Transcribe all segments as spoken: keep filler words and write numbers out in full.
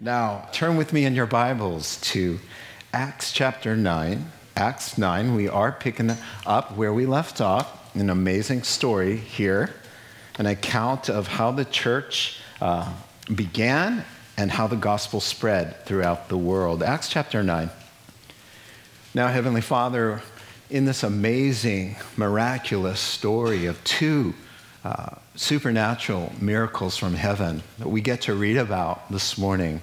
Now, turn with me in your Bibles to Acts chapter nine. Acts nine, we are picking up where we left off, an amazing story here, an account of how the church uh, began and how the gospel spread throughout the world. Acts chapter nine. Now, Heavenly Father, in this amazing, miraculous story of two uh, supernatural miracles from heaven that we get to read about this morning,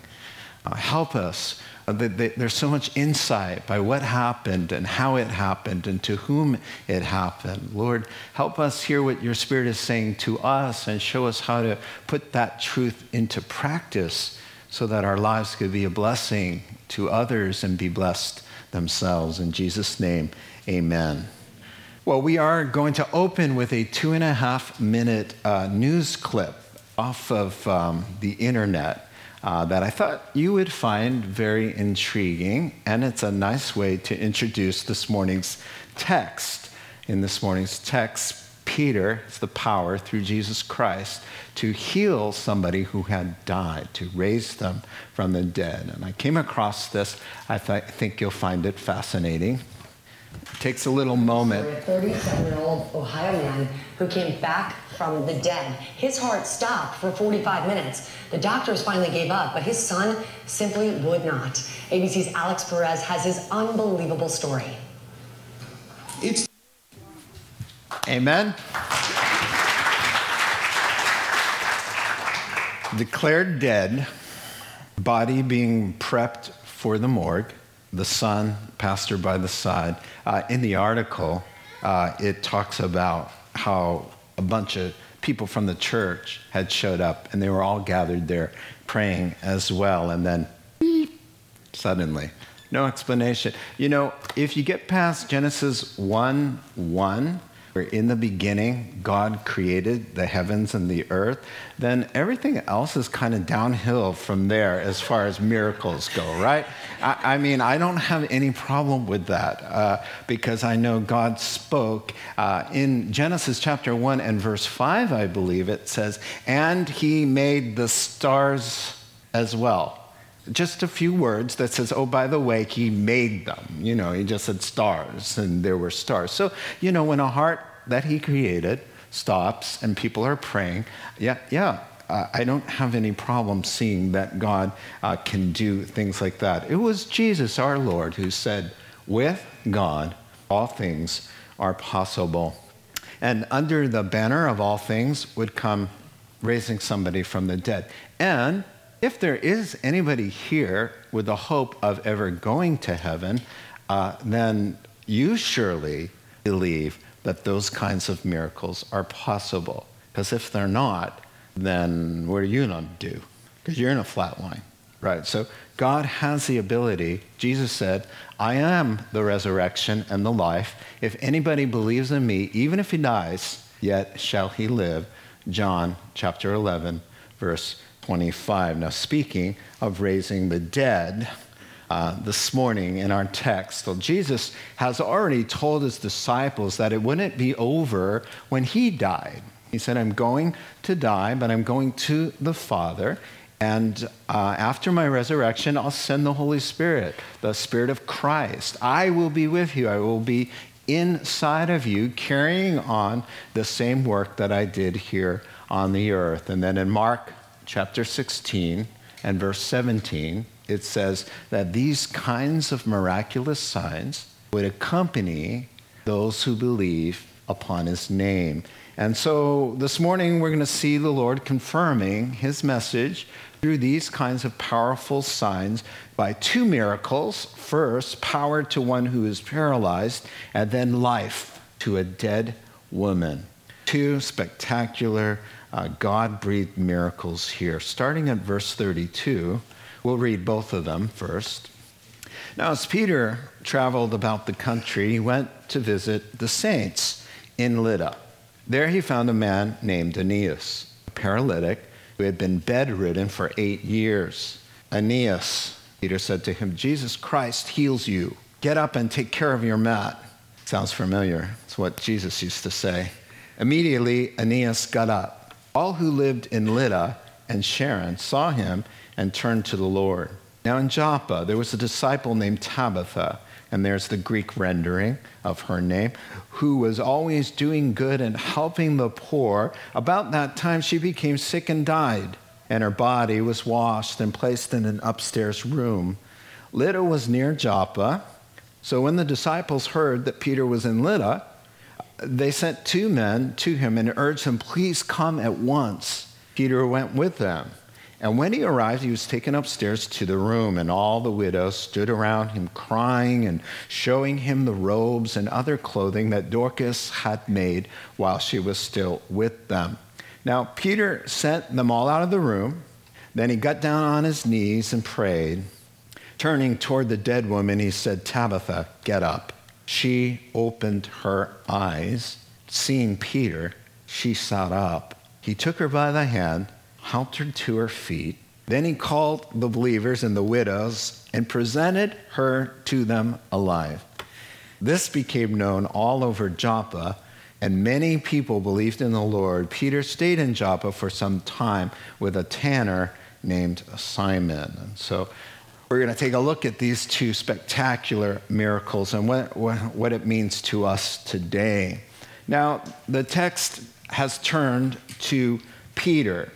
uh, help us. Uh, the, the, there's so much insight by what happened and how it happened and to whom it happened. Lord, help us hear what your Spirit is saying to us and show us how to put that truth into practice so that our lives could be a blessing to others and be blessed themselves. In Jesus' name, amen. Well, we are going to open with a two and a half minute uh, news clip off of um, the internet. Uh, that I thought you would find very intriguing, and it's a nice way to introduce this morning's text. In this morning's text, Peter has the power through Jesus Christ to heal somebody who had died, to raise them from the dead. And I came across this. I th- think you'll find it fascinating. It takes a little moment. A thirty-seven-year-old Ohio man who came back from the dead. His heart stopped for forty-five minutes. The doctors finally gave up, but his son simply would not. A B C's Alex Perez has his unbelievable story. It's Amen. Declared dead, body being prepped for the morgue, the son, pastor by the side. Uh, in the article, uh, it talks about how a bunch of people from the church had showed up, and they were all gathered there praying as well. And then, beep, suddenly, no explanation. You know, if you get past Genesis one one, where in the beginning God created the heavens and the earth, then everything else is kind of downhill from there as far as miracles go, right? I, I mean, I don't have any problem with that uh, because I know God spoke uh, in Genesis chapter one and verse five, I believe it says, and he made the stars as well. Just a few words that says, oh, by the way, he made them. You know, he just said stars, and there were stars. So, you know, when a heart that he created stops and people are praying, yeah, yeah, uh, I don't have any problem seeing that God uh, can do things like that. It was Jesus, our Lord, who said, with God, all things are possible. And under the banner of all things would come raising somebody from the dead. And if there is anybody here with the hope of ever going to heaven, uh, then you surely believe that those kinds of miracles are possible. Because if they're not, then what are you going to do? Because you're in a flat line, right? So God has the ability. Jesus said, I am the resurrection and the life. If anybody believes in me, even if he dies, yet shall he live. John chapter eleven, verse twenty-five. Now, speaking of raising the dead, uh, this morning in our text, well, Jesus has already told his disciples that it wouldn't be over when he died. He said, I'm going to die, but I'm going to the Father. And uh, after my resurrection, I'll send the Holy Spirit, the Spirit of Christ. I will be with you. I will be inside of you, carrying on the same work that I did here on the earth. And then in Mark chapter sixteen and verse seventeen, it says that these kinds of miraculous signs would accompany those who believe upon his name. And so this morning, we're going to see the Lord confirming his message through these kinds of powerful signs by two miracles. First, power to one who is paralyzed, and then life to a dead woman. Two spectacular Uh, God-breathed miracles here. Starting at verse thirty-two, we'll read both of them first. Now, as Peter traveled about the country, he went to visit the saints in Lydda. There he found a man named Aeneas, a paralytic who had been bedridden for eight years. Aeneas, Peter said to him, Jesus Christ heals you. Get up and take care of your mat. Sounds familiar. It's what Jesus used to say. Immediately, Aeneas got up. All who lived in Lydda and Sharon saw him and turned to the Lord. Now in Joppa, there was a disciple named Tabitha, and there's the Greek rendering of her name, who was always doing good and helping the poor. About that time, she became sick and died, and her body was washed and placed in an upstairs room. Lydda was near Joppa, so when the disciples heard that Peter was in Lydda, they sent two men to him and urged him, "Please come at once." Peter went with them. And when he arrived, he was taken upstairs to the room, and all the widows stood around him, crying and showing him the robes and other clothing that Dorcas had made while she was still with them. Now, Peter sent them all out of the room. Then he got down on his knees and prayed. Turning toward the dead woman, he said, "Tabitha, get up." She opened her eyes. Seeing Peter, she sat up. He took her by the hand, helped her to her feet. Then he called the believers and the widows and presented her to them alive. This became known all over Joppa, and many people believed in the Lord. Peter stayed in Joppa for some time with a tanner named Simon. And so we're going to take a look at these two spectacular miracles and what, what it means to us today. Now, the text has turned to Peter,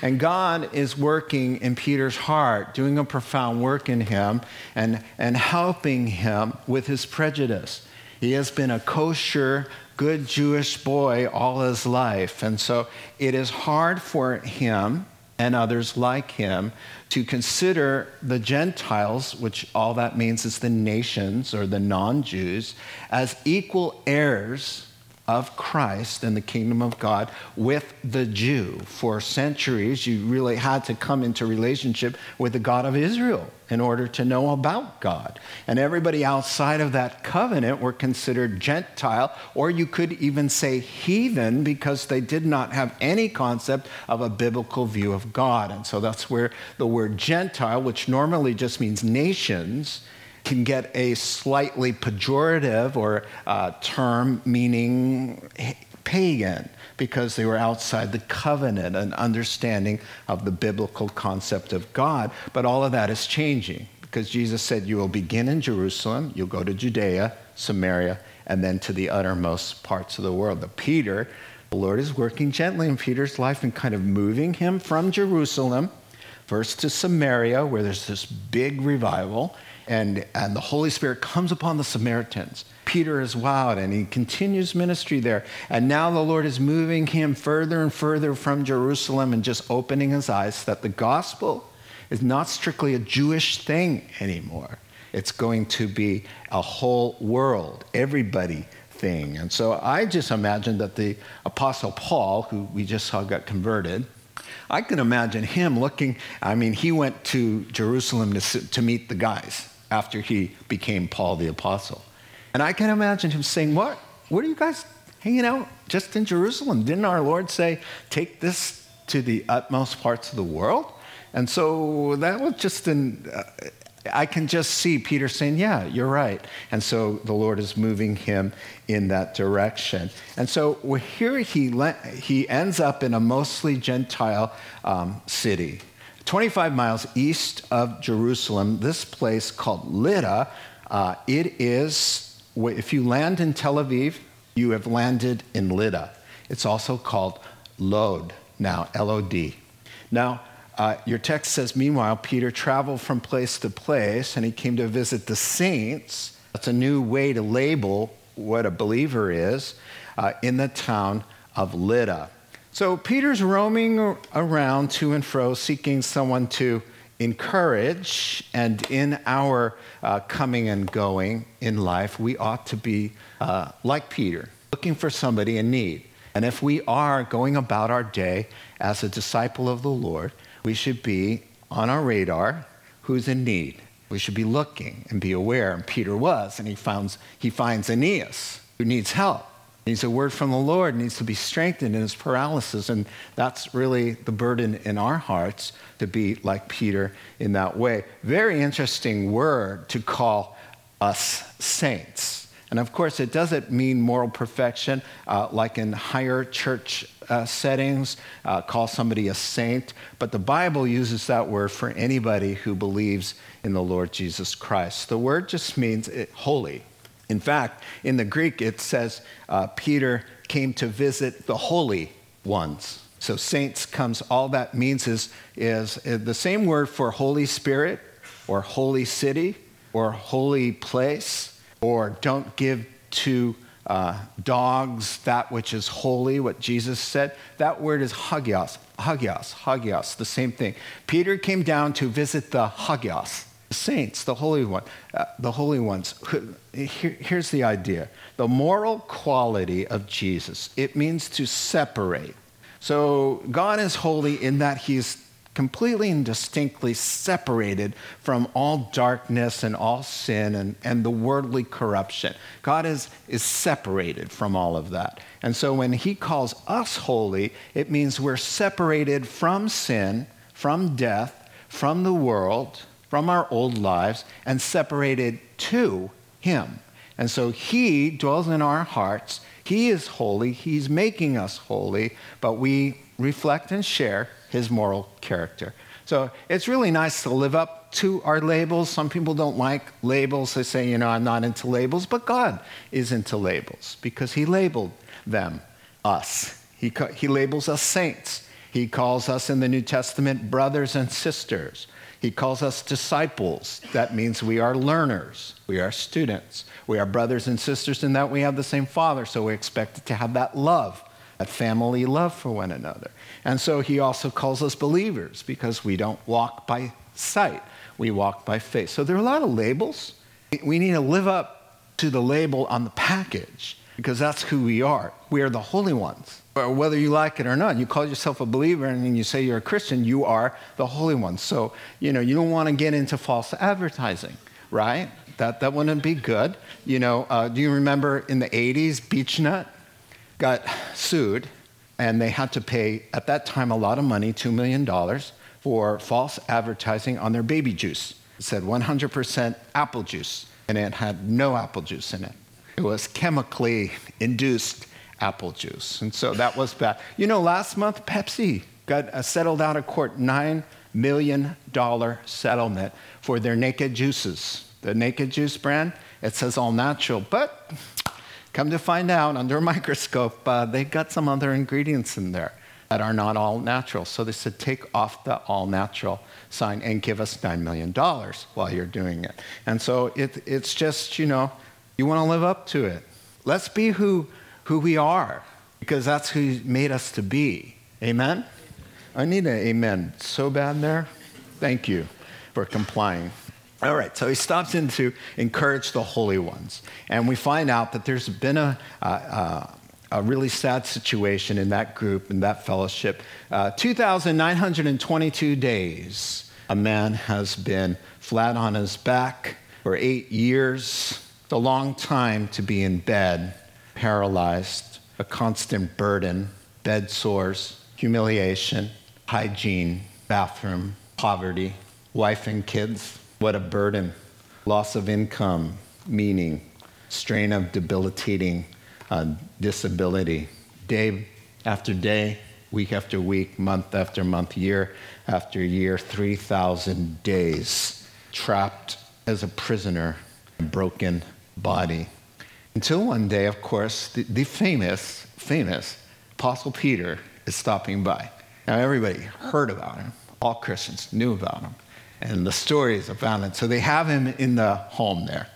and God is working in Peter's heart, doing a profound work in him and, and helping him with his prejudice. He has been a kosher, good Jewish boy all his life, and so it is hard for him and others like him to consider the Gentiles, which all that means is the nations or the non-Jews, as equal heirs of Christ and the kingdom of God with the Jew. For centuries, you really had to come into relationship with the God of Israel in order to know about God. And everybody outside of that covenant were considered Gentile, or you could even say heathen, because they did not have any concept of a biblical view of God. And so that's where the word Gentile, which normally just means nations, can get a slightly pejorative or uh, term meaning pagan, because they were outside the covenant and understanding of the biblical concept of God. But all of that is changing, because Jesus said, "You will begin in Jerusalem, you'll go to Judea, Samaria, and then to the uttermost parts of the world." But Peter, the Lord is working gently in Peter's life and kind of moving him from Jerusalem first to Samaria, where there's this big revival, And, and the Holy Spirit comes upon the Samaritans. Peter is wowed, and he continues ministry there. And now the Lord is moving him further and further from Jerusalem and just opening his eyes that the gospel is not strictly a Jewish thing anymore. It's going to be a whole world, everybody thing. And so I just imagine that the Apostle Paul, who we just saw got converted, I can imagine him looking. I mean, he went to Jerusalem to, to meet the guys after he became Paul the Apostle. And I can imagine him saying, what? What are you guys hanging out just in Jerusalem? Didn't our Lord say, take this to the utmost parts of the world? And so that was just an... Uh, I can just see Peter saying, yeah, you're right. And so the Lord is moving him in that direction. And so here he he ends up in a mostly Gentile um, city. twenty-five miles east of Jerusalem, this place called Lydda, uh, it is, if you land in Tel Aviv, you have landed in Lydda. It's also called Lod now, L O D. Now, Uh, your text says, meanwhile, Peter traveled from place to place, and he came to visit the saints. That's a new way to label what a believer is uh, in the town of Lydda. So Peter's roaming around to and fro, seeking someone to encourage. And in our uh, coming and going in life, we ought to be uh, like Peter, looking for somebody in need. And if we are going about our day as a disciple of the Lord, we should be on our radar who's in need. We should be looking and be aware. And Peter was, and he finds, he finds Aeneas, who needs help, needs a word from the Lord, needs to be strengthened in his paralysis. And that's really the burden in our hearts, to be like Peter in that way. Very interesting word to call us saints. And of course, it doesn't mean moral perfection, uh, like in higher church uh, settings, uh, call somebody a saint. But the Bible uses that word for anybody who believes in the Lord Jesus Christ. The word just means it, holy. In fact, in the Greek, it says uh, Peter came to visit the holy ones. So saints comes, all that means is, is the same word for Holy Spirit or holy city or holy place, or don't give to uh, dogs that which is holy, what Jesus said. That word is hagios, hagios, hagios, the same thing. Peter came down to visit the hagios, the saints, the holy one, uh, the holy ones. Here, here's the idea. The moral quality of Jesus, it means to separate. So God is holy in that he's completely and distinctly separated from all darkness and all sin and, and the worldly corruption. God is, is separated from all of that. And so when he calls us holy, it means we're separated from sin, from death, from the world, from our old lives, and separated to him. And so he dwells in our hearts. He is holy. He's making us holy, but we reflect and share his moral character. So it's really nice to live up to our labels. Some people don't like labels. They say, you know, I'm not into labels, but God is into labels because he labeled them, us. He, he labels us saints. He calls us in the New Testament brothers and sisters. He calls us disciples. That means we are learners. We are students. We are brothers and sisters in that we have the same father, so we're expected to have that love, that family love for one another. And so he also calls us believers because we don't walk by sight. We walk by faith. So there are a lot of labels. We need to live up to the label on the package because that's who we are. We are the holy ones. Or whether you like it or not, you call yourself a believer and then you say you're a Christian, you are the holy one. So, you know, you don't want to get into false advertising, right? That that wouldn't be good. You know, uh, do you remember in the eighties, Beechnut got sued and they had to pay, at that time, a lot of money, two million dollars, for false advertising on their baby juice. It said one hundred percent apple juice and it had no apple juice in it. It was chemically induced apple juice. And so that was bad. You know, last month, Pepsi got uh, settled out of court, nine million dollars settlement for their naked juices. The naked juice brand, it says all natural, but come to find out under a microscope, uh, they got some other ingredients in there that are not all natural. So they said, take off the all natural sign and give us nine million dollars while you're doing it. And so it, it's just, you know, you want to live up to it. Let's be who who we are, because that's who he made us to be. Amen? I need an amen so bad there. Thank you for complying. All right, so he stops in to encourage the holy ones. And we find out that there's been a, uh, uh, a really sad situation in that group, in that fellowship. Uh, two thousand nine hundred twenty-two days, a man has been flat on his back for eight years. It's a long time to be in bed. Paralyzed, a constant burden, bed sores, humiliation, hygiene, bathroom, poverty, wife and kids. What a burden. Loss of income, meaning, strain of debilitating uh, disability. Day after day, week after week, month after month, year after year, three thousand days trapped as a prisoner, a broken body. Until one day, of course, the, the famous, famous Apostle Peter is stopping by. Now, everybody heard about him. All Christians knew about him. And the stories are violent. So they have him in the home there.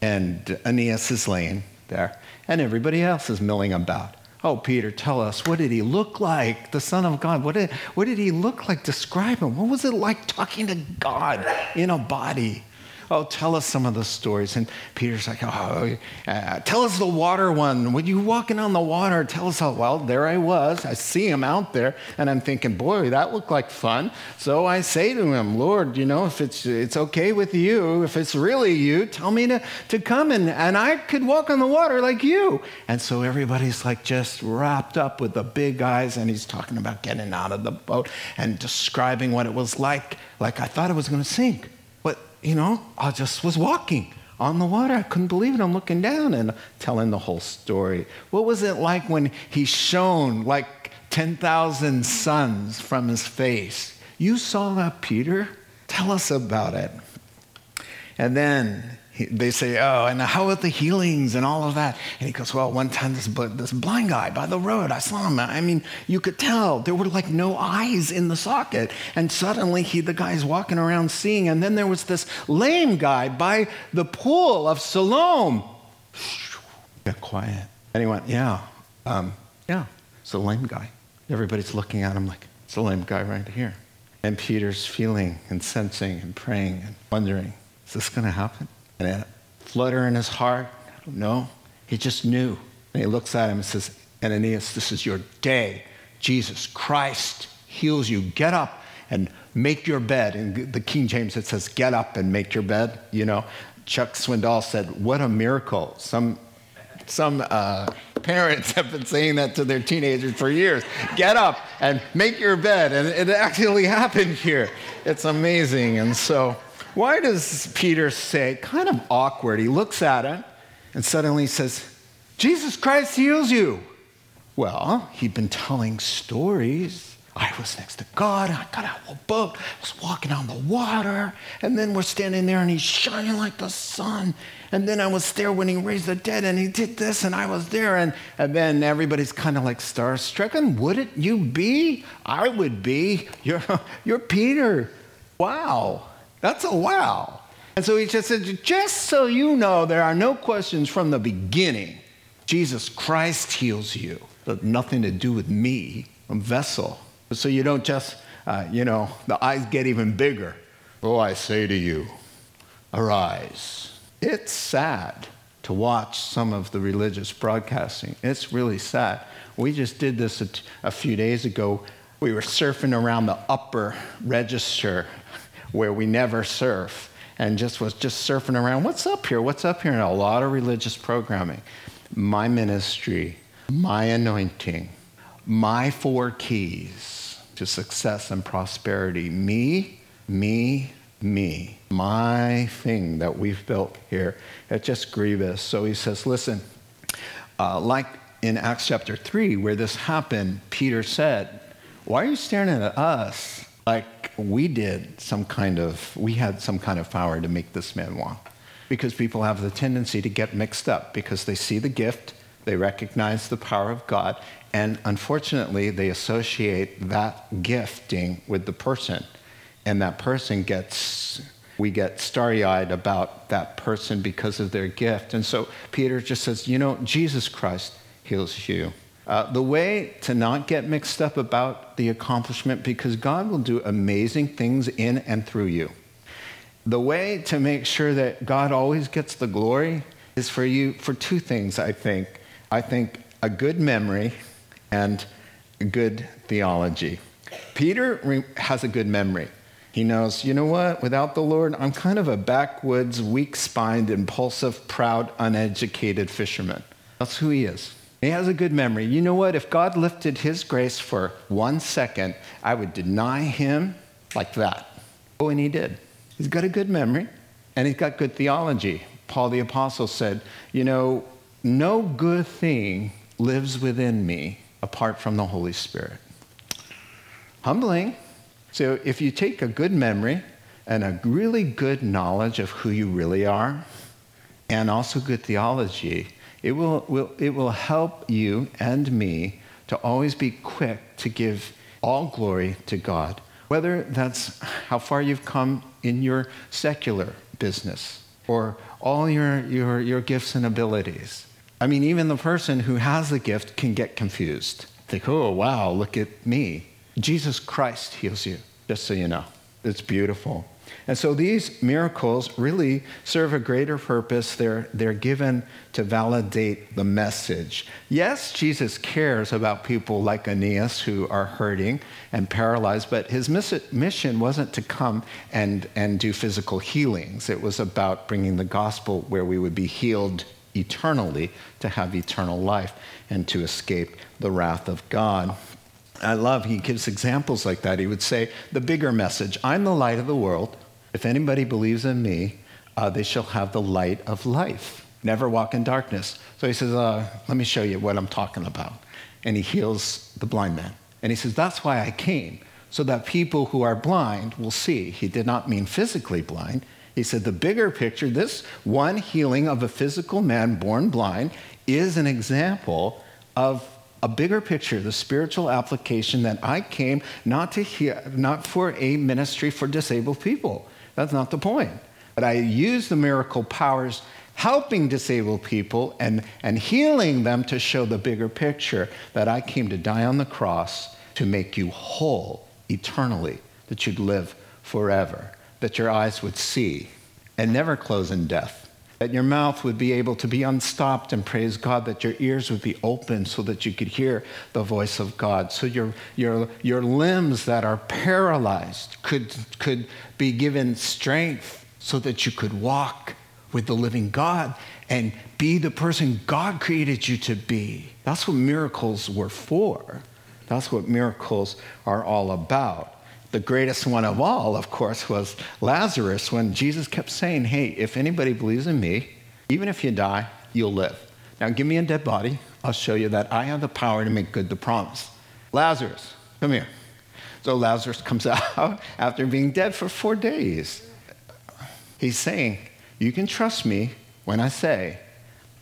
And Aeneas is laying there. And everybody else is milling about. Oh, Peter, tell us, what did he look like? The Son of God. What did, what did he look like? Describe him. What was it like talking to God in a body? Oh, tell us some of the stories. And Peter's like, oh, uh, tell us the water one. When you walking on the water, tell us how, well, there I was. I see him out there, and I'm thinking, boy, that looked like fun. So I say to him, Lord, you know, if it's it's okay with you, if it's really you, tell me to, to come, and, and I could walk on the water like you. And so everybody's like just wrapped up with the big eyes, and he's talking about getting out of the boat and describing what it was like. Like, I thought I was going to sink. You know, I just was walking. on the water. I couldn't believe it. I'm looking down and telling the whole story. What was it like when he shone like ten thousand suns from his face? You saw that, Peter? Tell us about it. And then they say, oh, and how about the healings and all of that? And he goes, well, one time this, this blind guy by the road, I saw him. I mean, you could tell there were like no eyes in the socket. And suddenly he, the guy's walking around seeing. And then there was this lame guy by the pool of Siloam. Got quiet. And he went, yeah, um, yeah, it's a lame guy. Everybody's looking at him like, it's a lame guy right here. And Peter's feeling and sensing and praying and wondering, is this going to happen? And a flutter in his heart, I don't know. He just knew. And he looks at him and says, Aeneas, this is your day. Jesus Christ heals you. Get up and make your bed. And the King James, it says, get up and make your bed. You know, Chuck Swindoll said, what a miracle. Some some uh, parents have been saying that to their teenagers for years. Get up and make your bed. And it actually happened here. It's amazing. And so, why does Peter say, kind of awkward, he looks at it and suddenly says, Jesus Christ heals you. Well, he'd been telling stories. I was next to God, I got out of a boat, I was walking on the water, and then we're standing there and he's shining like the sun. And then I was there when he raised the dead and he did this and I was there. And, and then everybody's kind of like starstruck. Wouldn't you be? I would be. You're, you're Peter. Wow. That's a wow. And so he just said, just so you know, there are no questions from the beginning. Jesus Christ heals you. But nothing to do with me. I'm a vessel. So you don't just, uh, you know, the eyes get even bigger. Oh, I say to you, arise. It's sad to watch some of the religious broadcasting. It's really sad. We just did this a, t- a few days ago. We were surfing around the upper register where we never surf, and just was just surfing around. What's up here? What's up here? And a lot of religious programming. My ministry, my anointing, my four keys to success and prosperity. Me, me, me. My thing that we've built here. It's just grievous. So he says, listen, uh, like in Acts chapter three, where this happened, Peter said, why are you staring at us like we did some kind of, we had some kind of power to make this man walk? Because people have the tendency to get mixed up because they see the gift, they recognize the power of God, and unfortunately they associate that gifting with the person. And that person gets, we get starry-eyed about that person because of their gift. And so Peter just says, you know, Jesus Christ heals you. Uh, the way to not get mixed up about the accomplishment, because God will do amazing things in and through you. The way to make sure that God always gets the glory is for you, for two things, I think. I think a good memory and good theology. Peter re- has a good memory. He knows, you know what, without the Lord, I'm kind of a backwoods, weak-spined, impulsive, proud, uneducated fisherman. That's who he is. He has a good memory. You know what? If God lifted his grace for one second, I would deny him like that. Oh, and he did. He's got a good memory, and he's got good theology. Paul the Apostle said, you know, no good thing lives within me apart from the Holy Spirit. Humbling. So if you take a good memory and a really good knowledge of who you really are, and also good theology, It will, will it will help you and me to always be quick to give all glory to God, whether that's how far you've come in your secular business or all your, your, your gifts and abilities. I mean, even the person who has the gift can get confused. Think, oh, wow, look at me. Jesus Christ heals you, just so you know. It's beautiful. And so these miracles really serve a greater purpose. They're, they're given to validate the message. Yes, Jesus cares about people like Aeneas who are hurting and paralyzed, but his mission wasn't to come and, and do physical healings. It was about bringing the gospel where we would be healed eternally to have eternal life and to escape the wrath of God. I love, he gives examples like that. He would say, the bigger message, I'm the light of the world. If anybody believes in me, uh, they shall have the light of life. Never walk in darkness. So he says, uh, let me show you what I'm talking about. And he heals the blind man. And he says, that's why I came, so that people who are blind will see. He did not mean physically blind. He said the bigger picture, this one healing of a physical man born blind is an example of a bigger picture, the spiritual application that I came not to hear, not for a ministry for disabled people. That's not the point. But I use the miracle powers helping disabled people and, and healing them to show the bigger picture that I came to die on the cross to make you whole eternally, that you'd live forever, that your eyes would see and never close in death, that your mouth would be able to be unstopped and praise God, that your ears would be open so that you could hear the voice of God, so your your your limbs that are paralyzed could could be given strength so that you could walk with the living God and be the person God created you to be. That's what miracles were for. That's what miracles are all about. The greatest one of all, of course, was Lazarus, when Jesus kept saying, hey, if anybody believes in me, even if you die, you'll live. Now give me a dead body. I'll show you that I have the power to make good the promise. Lazarus, come here. So Lazarus comes out after being dead for four days. He's saying, you can trust me when I say,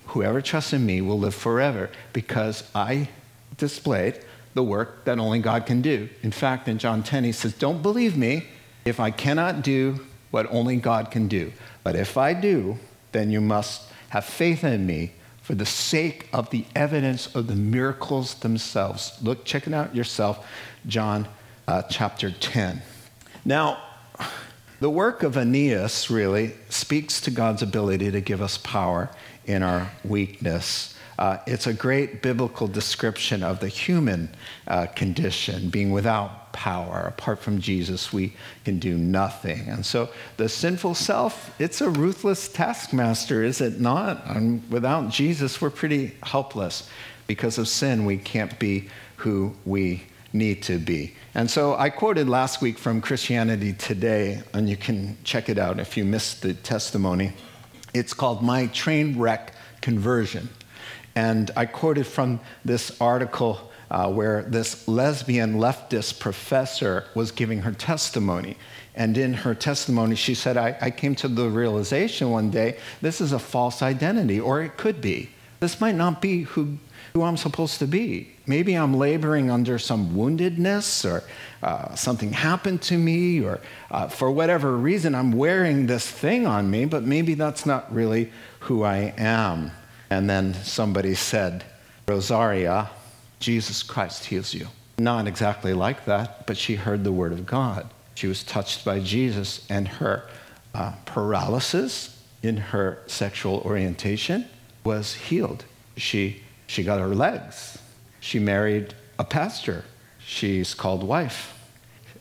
whoever trusts in me will live forever, because I displayed the work that only God can do. In fact, in John ten, he says, don't believe me if I cannot do what only God can do. But if I do, then you must have faith in me for the sake of the evidence of the miracles themselves. Look, check it out yourself, John uh, chapter ten. Now, the work of Aeneas really speaks to God's ability to give us power in our weakness. Uh, it's a great biblical description of the human uh, condition, being without power. Apart from Jesus, we can do nothing. And so the sinful self, it's a ruthless taskmaster, is it not? And without Jesus, we're pretty helpless. Because of sin, we can't be who we need to be. And so I quoted last week from Christianity Today, and you can check it out if you missed the testimony. It's called My Train Wreck Conversion. And I quoted from this article uh, where this lesbian leftist professor was giving her testimony. And in her testimony, she said, I, I came to the realization one day, this is a false identity, or it could be. This might not be who, who I'm supposed to be. Maybe I'm laboring under some woundedness, or uh, something happened to me, or uh, for whatever reason, I'm wearing this thing on me, but maybe that's not really who I am. And then somebody said, Rosaria, Jesus Christ heals you. Not exactly like that, but she heard the word of God. She was touched by Jesus, and her uh, paralysis in her sexual orientation was healed. She, she got her legs. She married a pastor. She's called wife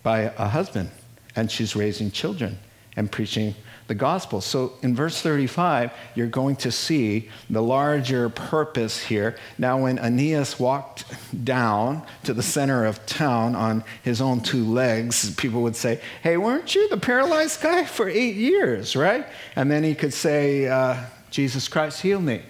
by a husband, and she's raising children and preaching the gospel. So in verse thirty-five, you're going to see the larger purpose here. Now, when Aeneas walked down to the center of town on his own two legs, people would say, hey, weren't you the paralyzed guy for eight years, right? And then he could say, uh, Jesus Christ healed me.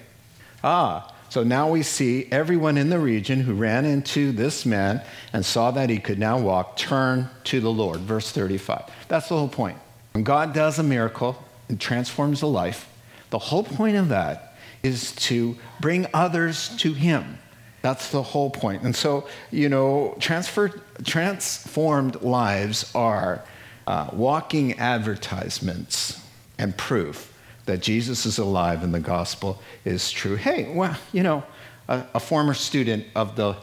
Ah, so now we see everyone in the region who ran into this man and saw that he could now walk, turn to the Lord. Verse thirty-five. That's the whole point. When God does a miracle and transforms a life, the whole point of that is to bring others to him. That's the whole point. And so, you know, transfer, transformed lives are uh, walking advertisements and proof that Jesus is alive and the gospel is true. Hey, well, you know, a, a former student of the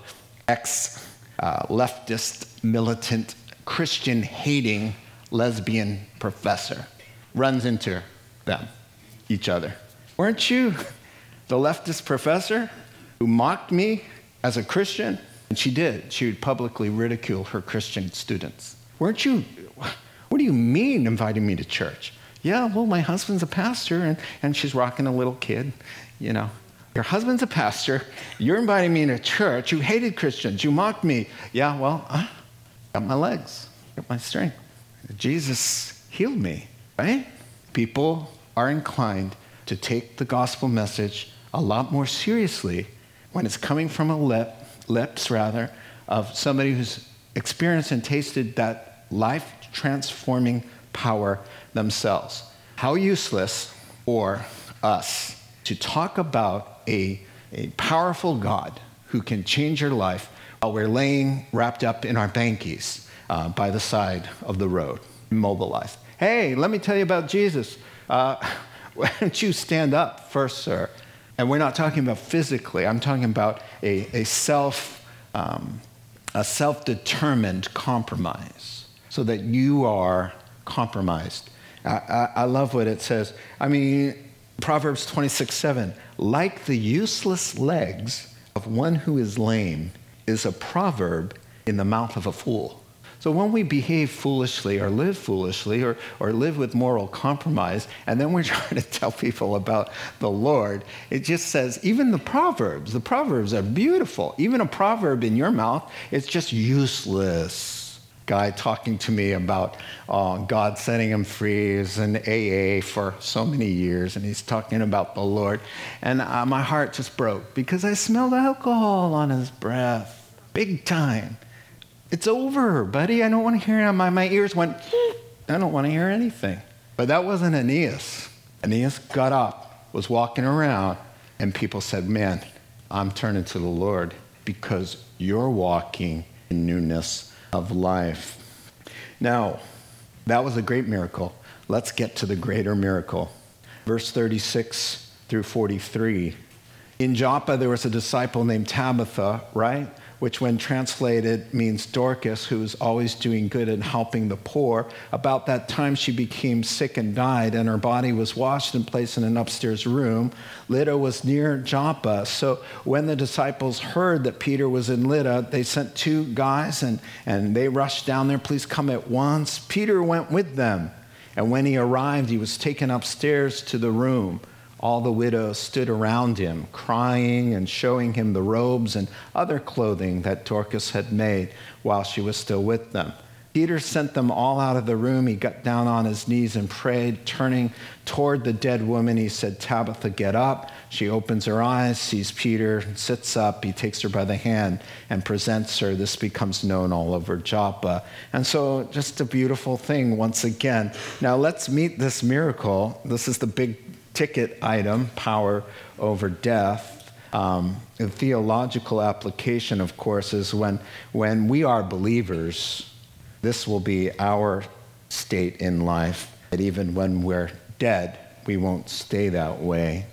ex uh, leftist, militant, Christian-hating lesbian professor runs into them, each other. Weren't you the leftist professor who mocked me as a Christian? And she did. She would publicly ridicule her Christian students. Weren't you, what do you mean inviting me to church? Yeah, well, my husband's a pastor, and, and she's rocking a little kid, you know. Your husband's a pastor. You're inviting me to church. You hated Christians. You mocked me. Yeah, well, I got my legs, got my strength. Jesus healed me, right? People are inclined to take the gospel message a lot more seriously when it's coming from a lip, lips rather, of somebody who's experienced and tasted that life-transforming power themselves. How useless for us to talk about a, a powerful God who can change your life while we're laying wrapped up in our bankies uh, by the side of the road, immobilized. Hey, let me tell you about Jesus. Uh, why don't you stand up first, sir? And we're not talking about physically. I'm talking about a, a self, um, a self-determined compromise so that you are compromised. I, I, I love what it says. I mean, Proverbs twenty-six seven, like the useless legs of one who is lame is a proverb in the mouth of a fool. So when we behave foolishly or live foolishly or, or live with moral compromise, and then we're trying to tell people about the Lord, it just says, even the Proverbs, the Proverbs are beautiful. Even a proverb in your mouth, it's just useless. Guy talking to me about uh, God setting him free. He's in A A for so many years, and he's talking about the Lord. And uh, my heart just broke because I smelled alcohol on his breath, big time. It's over, buddy. I don't want to hear it. My, my ears went, I don't want to hear anything. But that wasn't Aeneas. Aeneas got up, was walking around, and people said, man, I'm turning to the Lord because you're walking in newness of life. Now, that was a great miracle. Let's get to the greater miracle. Verse thirty-six through forty-three. In Joppa, there was a disciple named Tabitha, right? Which when translated means Dorcas, who was always doing good and helping the poor. About that time she became sick and died, and her body was washed and placed in an upstairs room. Lydda was near Joppa. So when the disciples heard that Peter was in Lydda, they sent two guys and, and they rushed down there. Please come at once. Peter went with them. And when he arrived, he was taken upstairs to the room. All the widows stood around him, crying and showing him the robes and other clothing that Dorcas had made while she was still with them. Peter sent them all out of the room. He got down on his knees and prayed. Turning toward the dead woman, he said, Tabitha, get up. She opens her eyes, sees Peter, sits up. He takes her by the hand and presents her. This becomes known all over Joppa. And so just a beautiful thing once again. Now let's meet this miracle. This is the big ticket item, power over death. Um, the theological application, of course, is when when we are believers, this will be our state in life, that even when we're dead, we won't stay that way.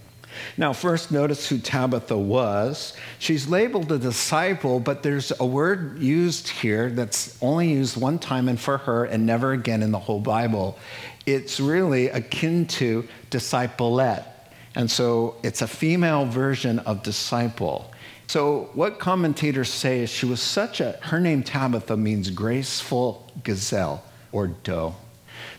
Now, first, notice who Tabitha was. She's labeled a disciple, but there's a word used here that's only used one time and for her and never again in the whole Bible. It's really akin to discipleette. And so it's a female version of disciple. So what commentators say is she was such a, her name Tabitha means graceful gazelle or doe.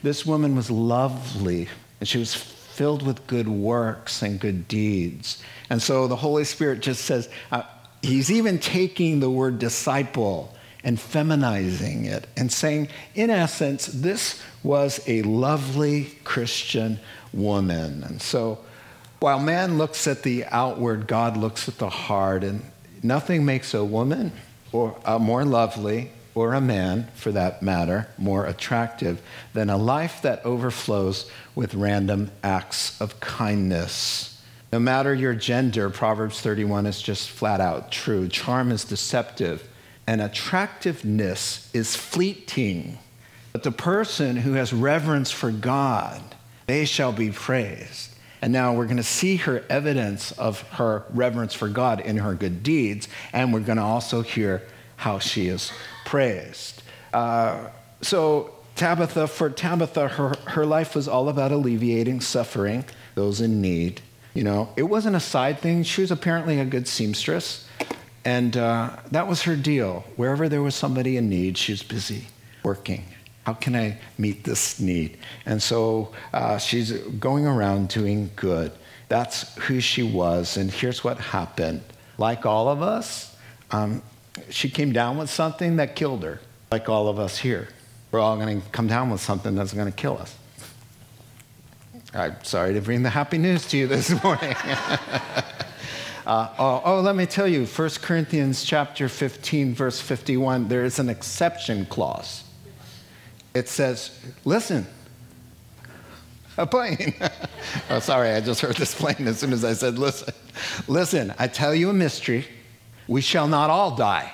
This woman was lovely and she was filled with good works and good deeds. And so the Holy Spirit just says, uh, he's even taking the word disciple and feminizing it and saying, in essence, this was a lovely Christian woman. And so while man looks at the outward, God looks at the heart, and nothing makes a woman or a more lovely or a man, for that matter, more attractive than a life that overflows with random acts of kindness. No matter your gender, Proverbs thirty-one is just flat out true. Charm is deceptive, and attractiveness is fleeting. But the person who has reverence for God, they shall be praised. And now we're going to see her evidence of her reverence for God in her good deeds, and we're going to also hear how she is praised. Uh, so Tabitha, for Tabitha, her, her life was all about alleviating suffering, those in need. You know, it wasn't a side thing. She was apparently a good seamstress, and uh, that was her deal. Wherever there was somebody in need, she was busy working. How can I meet this need? And so uh, she's going around doing good. That's who she was, and here's what happened. Like all of us, um, she came down with something that killed her, like all of us here. We're all going to come down with something that's going to kill us. I'm sorry to bring the happy news to you this morning. Uh, oh, oh, let me tell you, First Corinthians chapter fifteen, verse fifty-one, there is an exception clause. It says, listen, a plane. Oh, sorry, I just heard this plane as soon as I said, listen. Listen, I tell you a mystery. We shall not all die,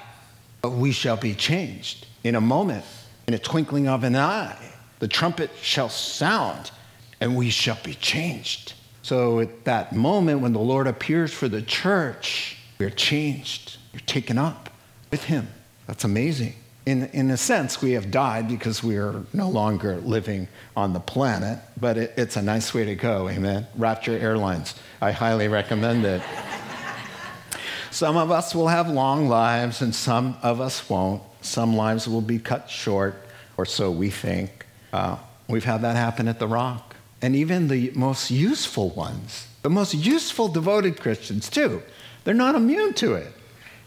but we shall be changed in a moment, in a twinkling of an eye. The trumpet shall sound, and we shall be changed. So at that moment when the Lord appears for the church, we're changed. You're taken up with him. That's amazing. In, in a sense, we have died because we are no longer living on the planet, but it, it's a nice way to go, amen? Rapture Airlines, I highly recommend it. Some of us will have long lives and some of us won't. Some lives will be cut short, or so we think. Uh, we've had that happen at The Rock. And even the most useful ones, the most useful devoted Christians too, they're not immune to it.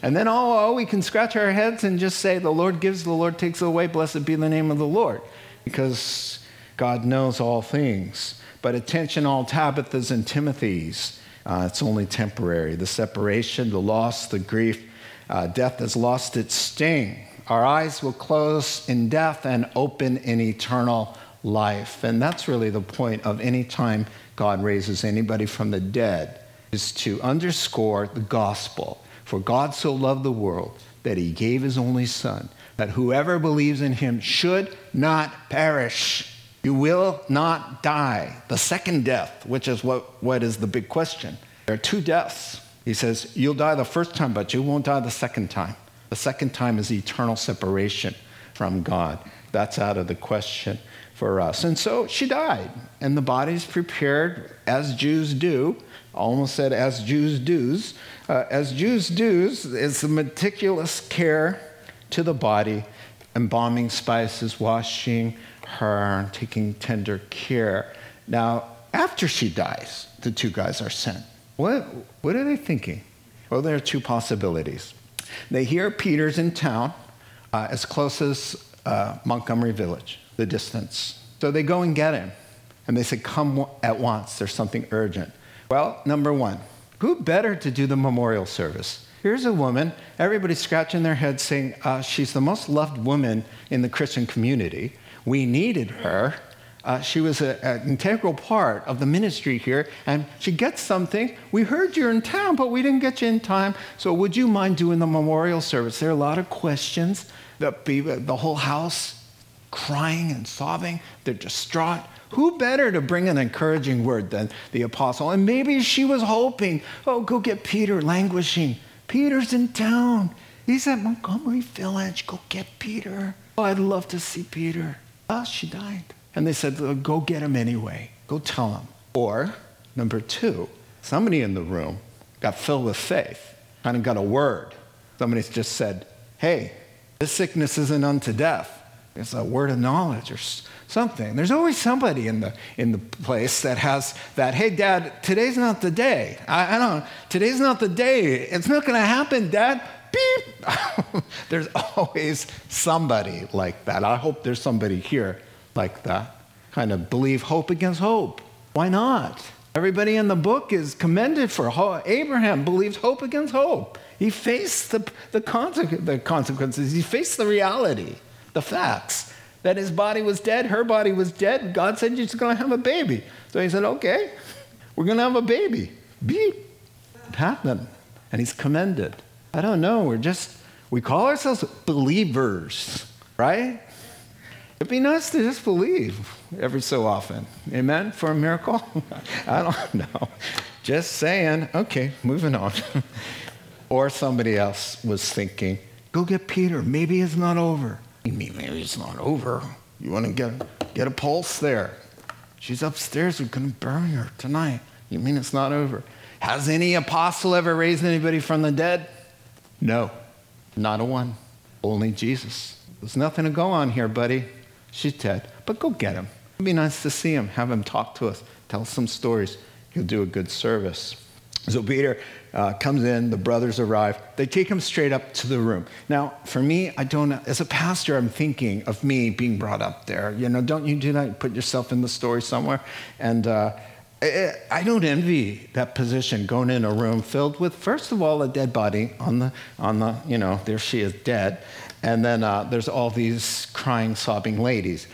And then, oh, oh, we can scratch our heads and just say, the Lord gives, the Lord takes away, blessed be the name of the Lord, because God knows all things. But attention all Tabithas and Timothys, uh, it's only temporary. The separation, the loss, the grief, uh, death has lost its sting. Our eyes will close in death and open in eternal life. And that's really the point of any time God raises anybody from the dead, is to underscore the gospel. For God so loved the world that he gave his only son, that whoever believes in him should not perish. You will not die. The second death, which is what, what is the big question. There are two deaths. He says, you'll die the first time, but you won't die the second time. The second time is eternal separation from God. That's out of the question for us. And so she died, and the body's prepared as Jews do. I almost said as Jews do's. Uh, as Jews do's is the meticulous care to the body, embalming spices, washing her, taking tender care. Now, after she dies, the two guys are sent. What, what are they thinking? Well, there are two possibilities. They hear Peter's in town, uh, as close as uh, Montgomery Village, the distance. So they go and get him. And they said, come at once. There's something urgent. Well, number one, who better to do the memorial service? Here's a woman. Everybody's scratching their heads saying, uh, she's the most loved woman in the Christian community. We needed her. Uh, she was an integral part of the ministry here. And she gets something. We heard you're in town, but we didn't get you in time. So would you mind doing the memorial service? There are a lot of questions. The, the whole house crying and sobbing, they're distraught. Who better to bring an encouraging word than the apostle? And maybe she was hoping, oh, go get Peter languishing. Peter's in town. He's at Montgomery Village. Go get Peter. Oh, I'd love to see Peter. Oh, she died. And they said, go get him anyway. Go tell him. Or, number two, somebody in the room got filled with faith, kind of got a word. Somebody's just said, hey, this sickness isn't unto death. It's a word of knowledge or something. There's always somebody in the in the place that has that, hey, Dad, today's not the day. I, I don't, today's not the day. It's not going to happen, Dad. Beep. There's always somebody like that. I hope there's somebody here like that. Kind of believe hope against hope. Why not? Everybody in the book is commended for hope. Abraham believed hope against hope. He faced the, the, consequ- the consequences. He faced the reality. The facts, that his body was dead, her body was dead. God said, you're going to have a baby. So he said, okay, we're going to have a baby. Beep. It happened. And he's commended. I don't know. We're just, we call ourselves believers, right? It'd be nice to just believe every so often. Amen? For a miracle? I don't know. Just saying. Okay, moving on. Or somebody else was thinking, go get Peter. Maybe it's not over. You mean maybe it's not over? You want to get get a pulse there? She's upstairs. We're going to bury her tonight. You mean it's not over? Has any apostle ever raised anybody from the dead? No, not a one. Only Jesus. There's nothing to go on here, buddy. She's dead. But go get him. It'd be nice to see him. Have him talk to us. Tell us some stories. He'll do a good service. So Peter uh, comes in, the brothers arrive. They take him straight up to the room. Now, for me, I don't, as a pastor, I'm thinking of me being brought up there. You know, don't you do that? You put yourself in the story somewhere. And uh, I, I don't envy that position, going in a room filled with, first of all, a dead body on the, on the, you know, there she is dead. And then uh, there's all these crying, sobbing ladies.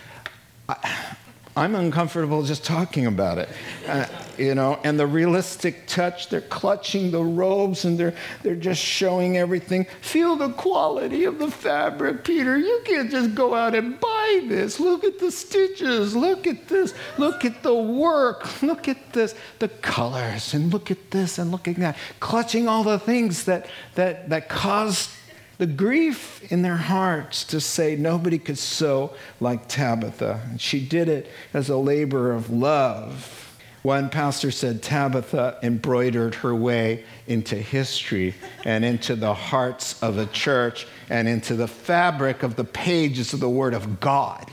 I, I'm uncomfortable just talking about it, uh, you know, and the realistic touch, they're clutching the robes and they're they're just showing everything. Feel the quality of the fabric, Peter. You can't just go out and buy this. Look at the stitches. Look at this. Look at the work. Look at this, the colors, and look at this and look at that. Clutching all the things that that that caused the grief in their hearts to say nobody could sew like Tabitha. And she did it as a labor of love. One pastor said Tabitha embroidered her way into history and into the hearts of the church and into the fabric of the pages of the Word of God.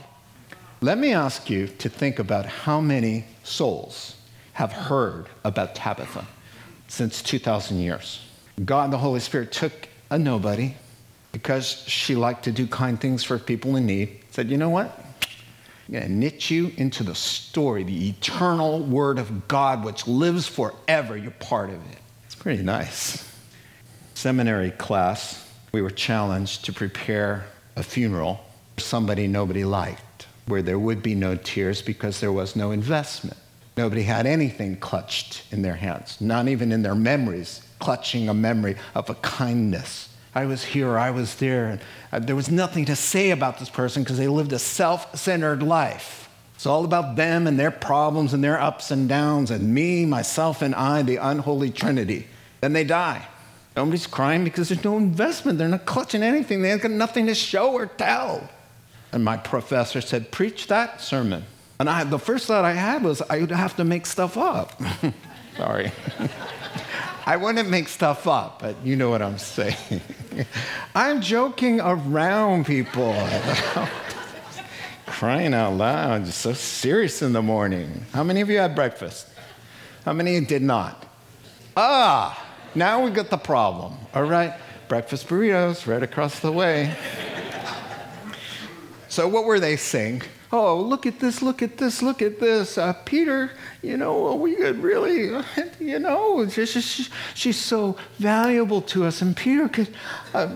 Let me ask you to think about how many souls have heard about Tabitha since two thousand years. God, the Holy Spirit, took a nobody, because she liked to do kind things for people in need, said, you know what? I'm going to knit you into the story, the eternal Word of God, which lives forever. You're part of it. It's pretty nice. Seminary class, we were challenged to prepare a funeral for somebody nobody liked, where there would be no tears because there was no investment. Nobody had anything clutched in their hands, not even in their memories, clutching a memory of a kindness. I was here, I was there. And there was nothing to say about this person because they lived a self-centered life. It's all about them and their problems and their ups and downs and me, myself, and I, the unholy trinity. Then they die. Nobody's crying because there's no investment. They're not clutching anything. They've got nothing to show or tell. And my professor said, preach that sermon. And I, the first thought I had was I would have to make stuff up. Sorry. I wouldn't make stuff up, but you know what I'm saying. I'm joking around, people. Crying out loud, so serious in the morning. How many of you had breakfast? How many did not? Ah, now we got the problem. All right, breakfast burritos right across the way. So what were they saying? Oh, look at this, look at this, look at this. Uh, Peter, you know, we could really, you know, she, she, she's so valuable to us. And Peter could, uh,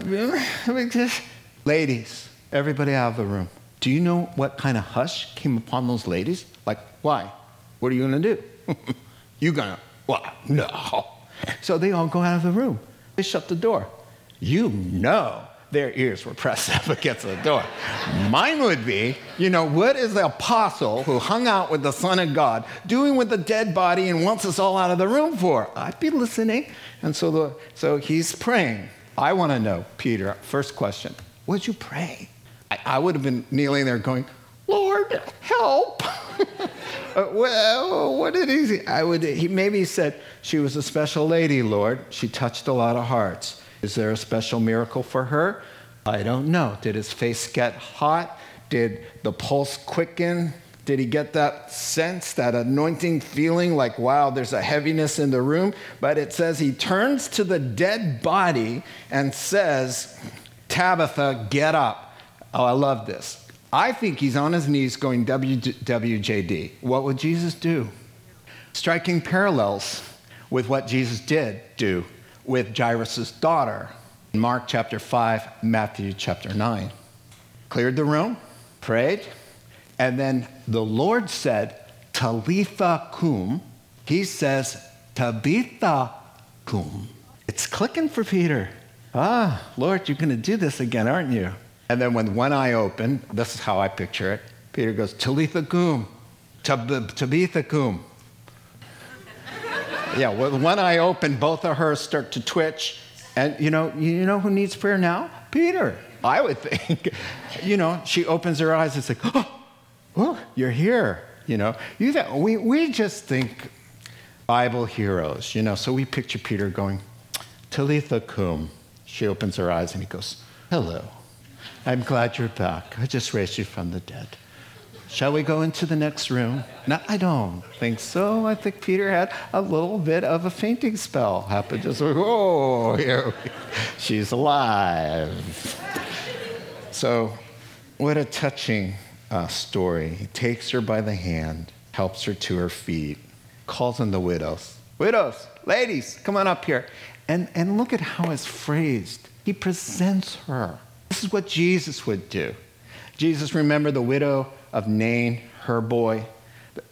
I mean, just... Ladies, everybody out of the room, do you know what kind of hush came upon those ladies? Like, why? What are you going to do? You going to, what? No. So they all go out of the room. They shut the door. You know. Their ears were pressed up against the door. Mine would be, you know, what is the apostle who hung out with the Son of God doing with the dead body and wants us all out of the room for? I'd be listening. And so the, so he's praying. I want to know, Peter, first question, what'd you pray? I, I would have been kneeling there going, Lord, help. Well, what did he say? I would, he maybe said, she was a special lady, Lord. She touched a lot of hearts. Is there a special miracle for her? I don't know. Did his face get hot? Did the pulse quicken? Did he get that sense, that anointing feeling like, wow, there's a heaviness in the room? But it says he turns to the dead body and says, Tabitha, get up. Oh, I love this. I think he's on his knees going W W J D. What would Jesus do? Striking parallels with what Jesus did do with Jairus' daughter, Mark chapter five, Matthew chapter nine. Cleared the room, prayed, and then the Lord said, Talitha cum. He says, Tabitha cum. It's clicking for Peter. Ah, Lord, you're going to do this again, aren't you? And then when one eye opened, this is how I picture it, Peter goes, Talitha cum, Tabitha cum. Yeah, well, one eye open, both of hers start to twitch. And, you know, you know who needs prayer now? Peter, I would think. You know, she opens her eyes. It's like, oh, oh you're here. You know, you th- we, we just think Bible heroes, you know. So we picture Peter going, Talitha cum. She opens her eyes and he goes, hello. I'm glad you're back. I just raised you from the dead. Shall we go into the next room? No, I don't think so. I think Peter had a little bit of a fainting spell happen. Just like, oh, here we, she's alive. So what a touching uh, story. He takes her by the hand, helps her to her feet, calls on the widows. Widows, ladies, come on up here. And, and look at how it's phrased. He presents her. This is what Jesus would do. Jesus, remember the widow of Nain, her boy.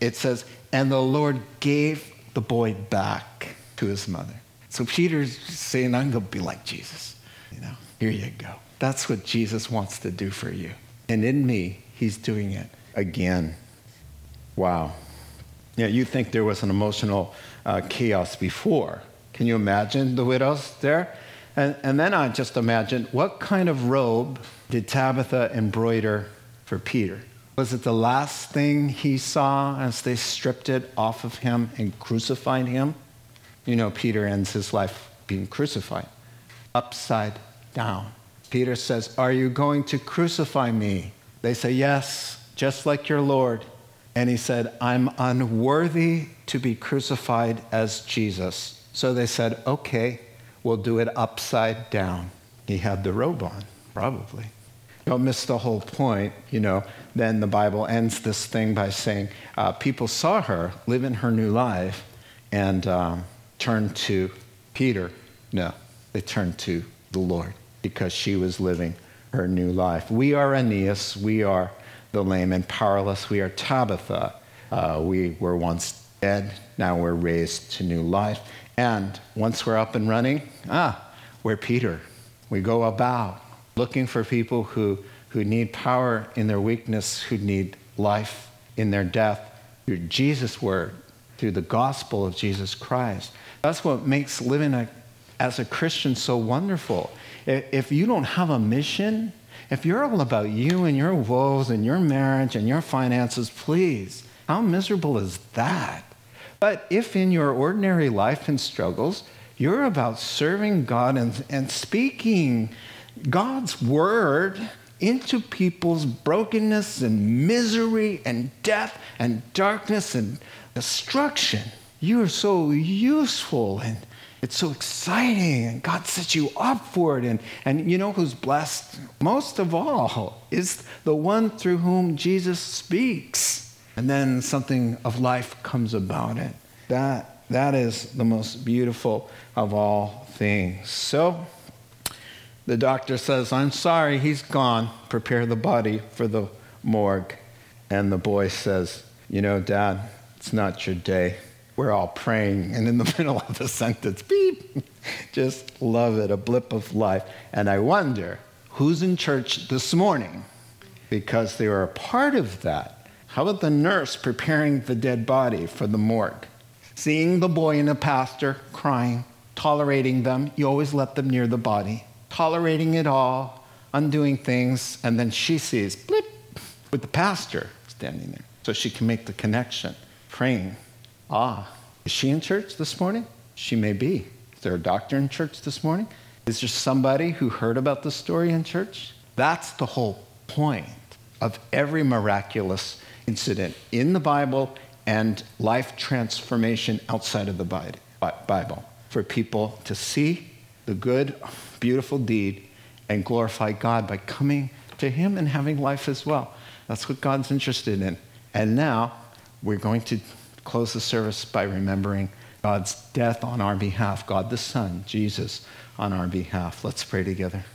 It says, and the Lord gave the boy back to his mother. So Peter's saying, I'm going to be like Jesus. You know, here you go. That's what Jesus wants to do for you. And in me, he's doing it again. Wow. Yeah, you think there was an emotional uh, chaos before. Can you imagine the widows there? And, and then I just imagine, what kind of robe did Tabitha embroider for Peter? Was it the last thing he saw as they stripped it off of him and crucified him? You know, Peter ends his life being crucified, upside down. Peter says, are you going to crucify me? They say, yes, just like your Lord. And he said, I'm unworthy to be crucified as Jesus. So they said, okay, we'll do it upside down. He had the robe on, probably. Don't miss the whole point, you know. Then the Bible ends this thing by saying, uh, people saw her live in her new life and um, turned to Peter. No, they turned to the Lord because she was living her new life. We are Aeneas. We are the lame and powerless. We are Tabitha. Uh, we were once dead. Now we're raised to new life. And once we're up and running, ah, we're Peter. We go about looking for people who, who need power in their weakness, who need life in their death, through Jesus' word, through the gospel of Jesus Christ. That's what makes living a, as a Christian so wonderful. If you don't have a mission, if you're all about you and your woes and your marriage and your finances, please, how miserable is that? But if in your ordinary life and struggles, you're about serving God and, and speaking God's word into people's brokenness and misery and death and darkness and destruction. You are so useful and it's so exciting and God sets you up for it. And, and you know who's blessed most of all is the one through whom Jesus speaks. And then something of life comes about it. That that is the most beautiful of all things. So the doctor says, I'm sorry, he's gone. Prepare the body for the morgue. And the boy says, you know, Dad, it's not your day. We're all praying. And in the middle of the sentence, beep, just love it, a blip of life. And I wonder who's in church this morning because they were a part of that. How about the nurse preparing the dead body for the morgue? Seeing the boy and the pastor crying, tolerating them. You always let them near the body. Tolerating it all, undoing things, and then she sees, blip, with the pastor standing there. So she can make the connection, praying. Ah, is she in church this morning? She may be. Is there a doctor in church this morning? Is there somebody who heard about the story in church? That's the whole point of every miraculous incident in the Bible and life transformation outside of the Bible, for people to see the good, beautiful deed, and glorify God by coming to him and having life as well. That's what God's interested in. And now we're going to close the service by remembering God's death on our behalf, God the Son, Jesus, on our behalf. Let's pray together.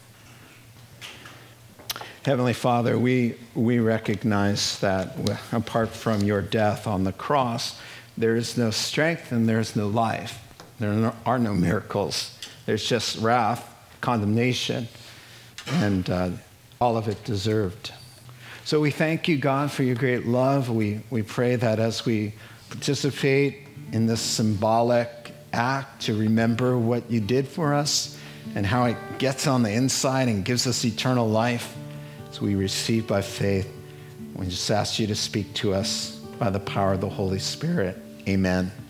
Heavenly Father, we, we recognize that apart from your death on the cross, there is no strength and there is no life. There are no miracles. There's just wrath, condemnation, and uh, all of it deserved. So we thank you, God, for your great love. We, we pray that as we participate in this symbolic act to remember what you did for us and how it gets on the inside and gives us eternal life, so we receive by faith. We just ask you to speak to us by the power of the Holy Spirit. Amen.